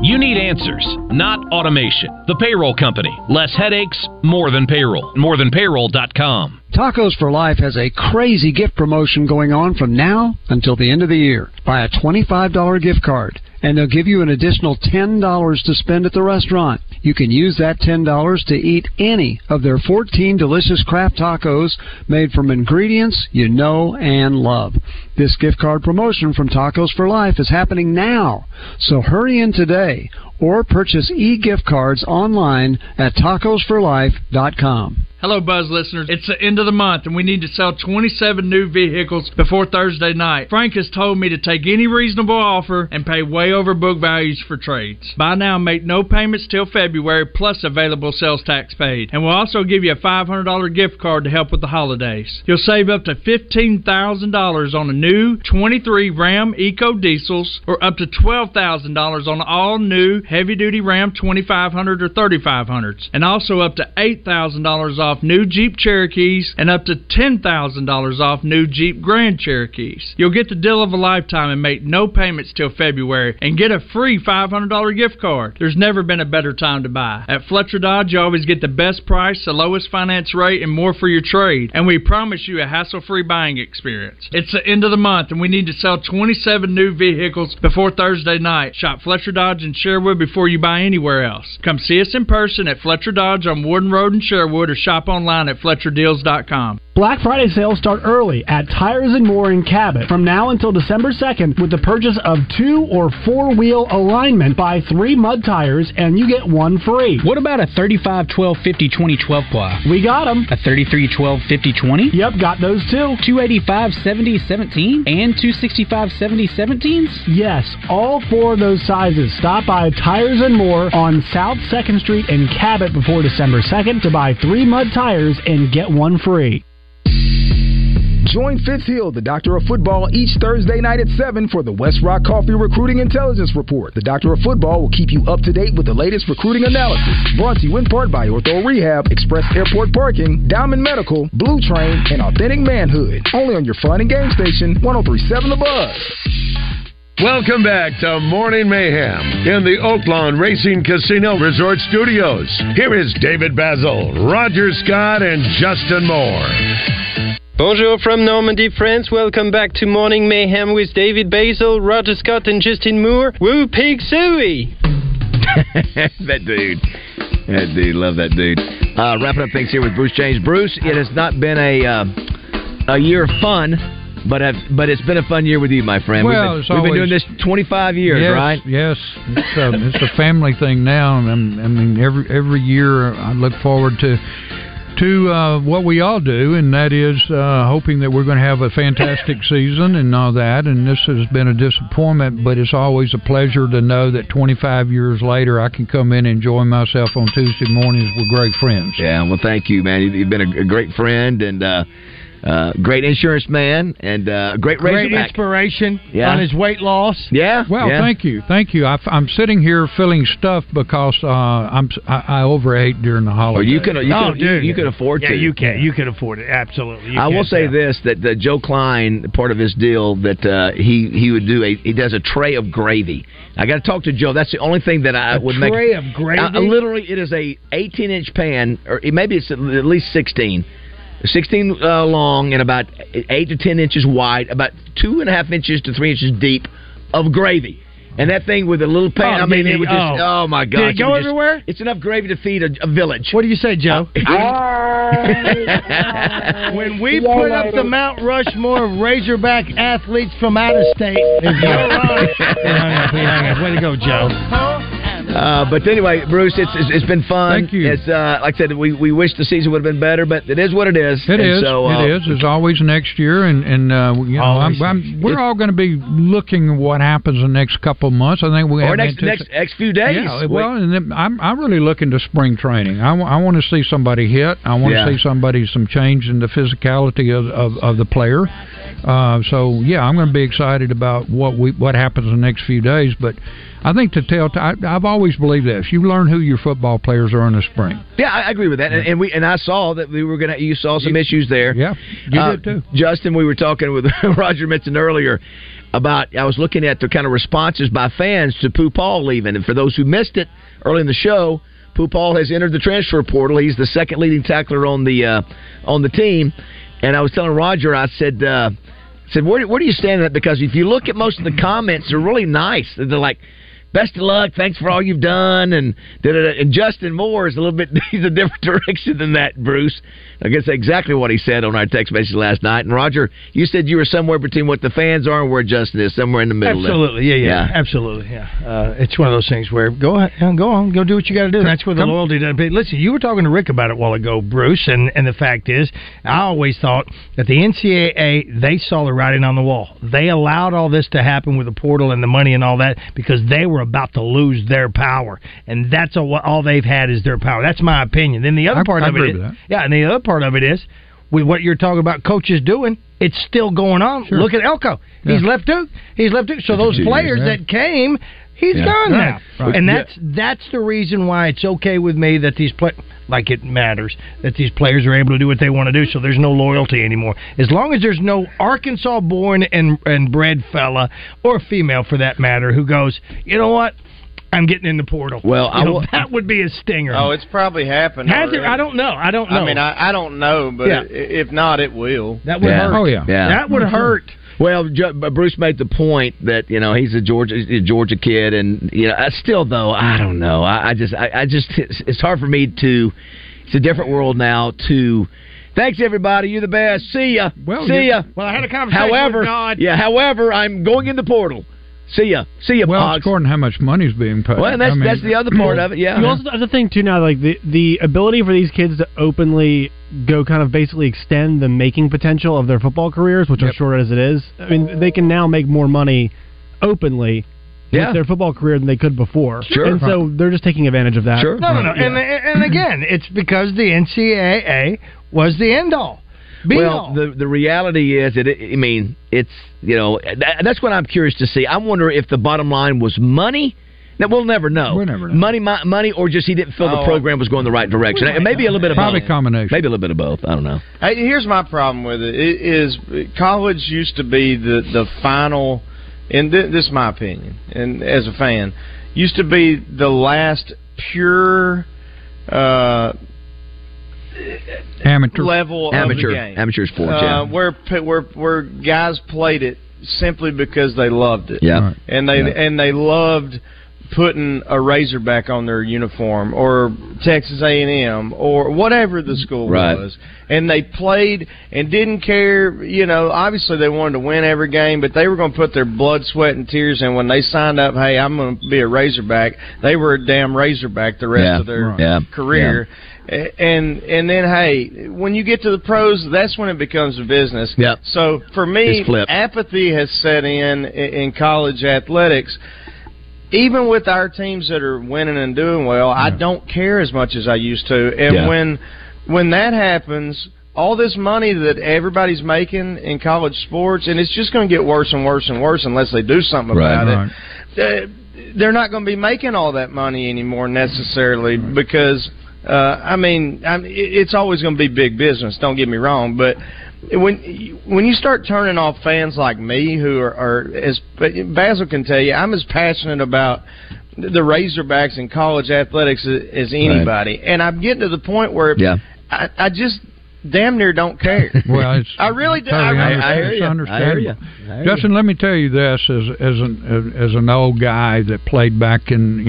You need answers, not automation. The Payroll Company. Less headaches, more than payroll. MoreThanPayroll.com. Tacos for Life has a crazy gift promotion going on from now until the end of the year. Buy a $25 gift card, and they'll give you an additional $10 to spend at the restaurant. You can use that $10 to eat any of their 14 delicious craft tacos made from ingredients you know and love. This gift card promotion from Tacos for Life is happening now, so hurry in today or purchase e-gift cards online at tacosforlife.com. Hello, Buzz listeners. It's the end of the month, and we need to sell 27 new vehicles before Thursday night. Frank has told me to take any reasonable offer and pay way over book values for trades. Buy now, make no payments till February, plus available sales tax paid. And we'll also give you a $500 gift card to help with the holidays. You'll save up to $15,000 on a new 23 Ram Eco Diesels, or up to $12,000 on all-new heavy-duty Ram 2500 or 3500s, and also up to $8,000 off new Jeep Cherokees and up to $10,000 off new Jeep Grand Cherokees. You'll get the deal of a lifetime and make no payments till February and get a free $500 gift card. There's never been a better time to buy. At Fletcher Dodge, you always get the best price, the lowest finance rate, and more for your trade. And we promise you a hassle-free buying experience. It's the end of the month, and we need to sell 27 new vehicles before Thursday night. Shop Fletcher Dodge in Sherwood before you buy anywhere else. Come see us in person at Fletcher Dodge on Warden Road in Sherwood, or shop online at FletcherDeals.com. Black Friday sales start early at Tires & More in Cabot from now until December 2nd with the purchase of 2 or 4-wheel alignment. Buy 3 mud tires and you get 1 free. What about a 35-12-50-20-12-ply? We got them. A 33-12-50-20? Yep, got those too. 285-70-17 and 265-70-17s? Yes, all 4 of those sizes. Stop by Tires & More on South 2nd Street in Cabot before December 2nd to buy 3 mud tires and get 1 free. Join Fitz Hill, the Doctor of Football, each Thursday night at 7 for the West Rock Coffee Recruiting Intelligence Report. The Doctor of Football will keep you up to date with the latest recruiting analysis. Brought to you in part by Ortho Rehab, Express Airport Parking, Diamond Medical, Blue Train, and Authentic Manhood. Only on your Fun and Game Station, 103.7 The Buzz. Welcome back to Morning Mayhem in the Oak Lawn Racing Casino Resort Studios. Here is David Basil, Roger Scott, and Justin Moore. Bonjour from Normandy, France. Welcome back to Morning Mayhem with David Basil, Roger Scott, and Justin Moore. Woo pig suey! That dude. That dude. Love that dude. Wrapping up things here with Bruce James. Bruce, it has not been a year of fun. But it's been a fun year with you, my friend. Well, we've been doing this 25 years, yes, right? Yes, it's a family thing now. And I mean, every year I look forward to what we all do, and that is hoping that we're going to have a fantastic season and all that. And this has been a disappointment, but it's always a pleasure to know that 25 years later I can come in and enjoy myself on Tuesday mornings with great friends. Yeah, well, thank you, man. You've been a great friend and... great insurance man and great inspiration on his weight loss. Yeah. Well, thank you. I'm sitting here feeling stuffed because I overate during the holidays. Oh, you can afford to. Yeah, you can afford it. Absolutely. I will say this: that Joe Klein, part of his deal, that he does a tray of gravy. I got to talk to Joe. That's the only thing that I would make. A tray of gravy. Literally, it is a 18-inch pan, or maybe it's at least 16. 16 long and about 8 to 10 inches wide, about 2.5 inches to 3 inches deep of gravy. And that thing with a little pan, it would just, oh my gosh. Did it go everywhere? It's enough gravy to feed a village. What do you say, Joe? When we put up the Mount Rushmore of Razorback athletes from out of state, way to go, Joe. But anyway, Bruce, it's been fun. Thank you. It's, like I said, we wish the season would have been better, but it is what it is. It is. There's always next year, and we're all going to be looking at what happens in the next couple of months. I think we have next few days. Yeah, well, and then I'm really looking to spring training. I want to see somebody hit. I want to see some change in the physicality of the player. I'm going to be excited about what happens in the next few days, but. I think I've always believed this. You learn who your football players are in the spring. Yeah, I agree with that. And I saw that we were gonna. You saw some issues there. Yeah, you did too, Justin. We were talking with Roger Mitson earlier about. I was looking at the kind of responses by fans to Pooh Paul leaving, and for those who missed it early in the show, Pooh Paul has entered the transfer portal. He's the second leading tackler on the team, and I was telling Roger, I said. Where do you stand on that? Because if you look at most of the comments, they're really nice. They're like, best of luck, thanks for all you've done, and Justin Moore is he's a different direction than that, Bruce. I guess exactly what he said on our text message last night. And Roger, you said you were somewhere between what the fans are and where Justin is, somewhere in the middle. Absolutely, absolutely, yeah. It's one of those things where go do what you got to do. That's where the loyalty does. But listen, you were talking to Rick about it a while ago, Bruce, and the fact is, I always thought that the NCAA, they saw the writing on the wall. They allowed all this to happen with the portal and the money and all that because they were about to lose their power, and that's all they've had is their power. That's my opinion. Then the other part of it is, and the other part of it is, with what you're talking about coaches doing, it's still going on. Sure. Look at Elko. Yeah. He's left Duke. So those players that came, he's gone now. Right. And that's the reason why it's okay with me that these players... like it matters that these players are able to do what they want to do, so there's no loyalty anymore. As long as there's no Arkansas-born and bred fella, or female for that matter, who goes, you know what? I'm getting in the portal. Well, that would be a stinger. Oh, it's probably happened. Has it? I don't know. I mean, I don't know, but if not, it will. That would hurt. Oh, yeah. That would hurt. Well, Bruce made the point that he's a Georgia kid, and still though I don't know. I just it's hard for me to. It's a different world now. To thanks everybody, you're the best. See ya. Well, see ya. Well, I had a conversation. However, with God. Yeah. However, I'm going in the portal. See ya. Well, Pogs. It's according to how much money's being paid. Well, and that's the other part of it. Yeah. Also, the other thing too now, like the ability for these kids to openly go, kind of basically extend the making potential of their football careers, which are short as it is. I mean, they can now make more money openly with their football career than they could before. Sure. And so they're just taking advantage of that. Sure. No. Yeah. And again, it's because the NCAA was the end all. Be well, the reality is, it's, that's what I'm curious to see. I wonder if the bottom line was money. Now, we'll never know. We'll never know. Money, or just he didn't feel the program was going the right direction. Maybe a little bit of both. Probably combination. Maybe a little bit of both. I don't know. Hey, here's my problem with it. It is, college used to be the final, and this is my opinion, and as a fan, used to be the last pure amateur level of the game. Amateur sports, where guys played it simply because they loved it. Yeah. Right. And they loved putting a Razorback on their uniform, or Texas A&M, or whatever the school was. And they played and didn't care. Obviously they wanted to win every game, but they were going to put their blood, sweat, and tears in. When they signed up, hey, I'm going to be a Razorback, they were a damn Razorback the rest of their career. Yeah. And then, hey, when you get to the pros, that's when it becomes a business. Yep. So, for me, apathy has set in college athletics. Even with our teams that are winning and doing well, I don't care as much as I used to. And when that happens, all this money that everybody's making in college sports, and it's just going to get worse and worse and worse unless they do something about it. They're not going to be making all that money anymore necessarily because, it's always going to be big business. Don't get me wrong, but when you start turning off fans like me, who are as Basil can tell you, I'm as passionate about the Razorbacks in college athletics as anybody, and I'm getting to the point where I just damn near don't care. Well, I really do. I hear you. Justin, let me tell you this: as an old guy that played back in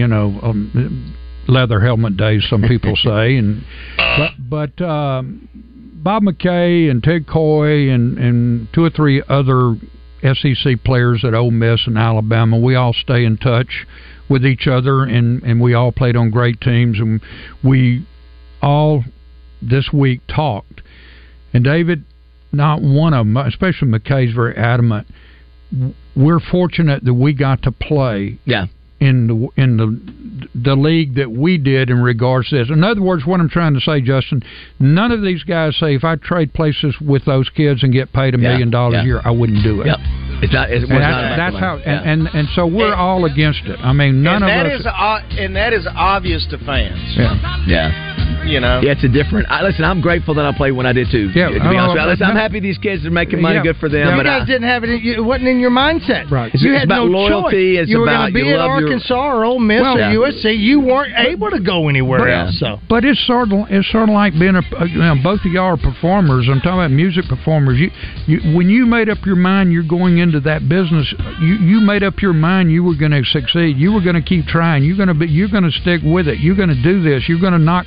leather helmet days, some people say, but Bob McKay and Ted Coy and two or three other SEC players at Ole Miss and Alabama, we all stay in touch with each other, and we all played on great teams, and we all this week talked. And David, not one of them, especially McKay's very adamant, we're fortunate that we got to play in the league that we did in regards to this. In other words, what I'm trying to say, Justin, none of these guys say, if I trade places with those kids and get paid $1 million a year, I wouldn't do it. Yep. So we're all against it. I mean, that is obvious to fans. It's a different. Listen, I'm grateful that I played when I did too. Yeah, to be honest, I'm happy these kids are making money. Good for them. You guys didn't have it. It wasn't in your mindset. Right. You had no loyalty. Choice. You were going to be at Arkansas or Ole Miss or USC. You weren't able to go anywhere else. So, but it's sort of like being both of y'all are performers. I'm talking about music performers. You when you made up your mind, you're going into that business. You made up your mind. You were going to succeed. You were going to keep trying. You're going to stick with it. You're going to do this. You're going to knock.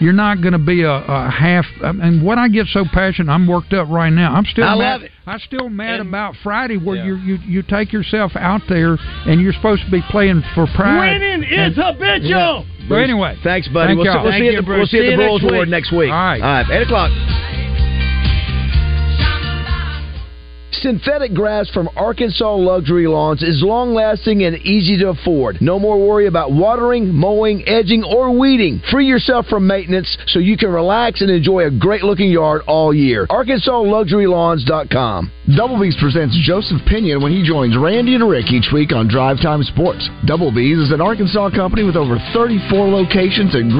You're not going to be a half. And when I get so passionate, I'm worked up right now. I'm still mad. I'm still mad about Friday, where you take yourself out there and you're supposed to be playing for pride. Winning is habitual. But anyway, thanks, buddy. We'll see you at the Broyles Award next week. All right, 8:00. Synthetic grass from Arkansas Luxury Lawns is long-lasting and easy to afford. No more worry about watering, mowing, edging, or weeding. Free yourself from maintenance so you can relax and enjoy a great-looking yard all year. ArkansasLuxuryLawns.com. Double B's presents Joseph Pinion when he joins Randy and Rick each week on Drive Time Sports. Double B's is an Arkansas company with over 34 locations and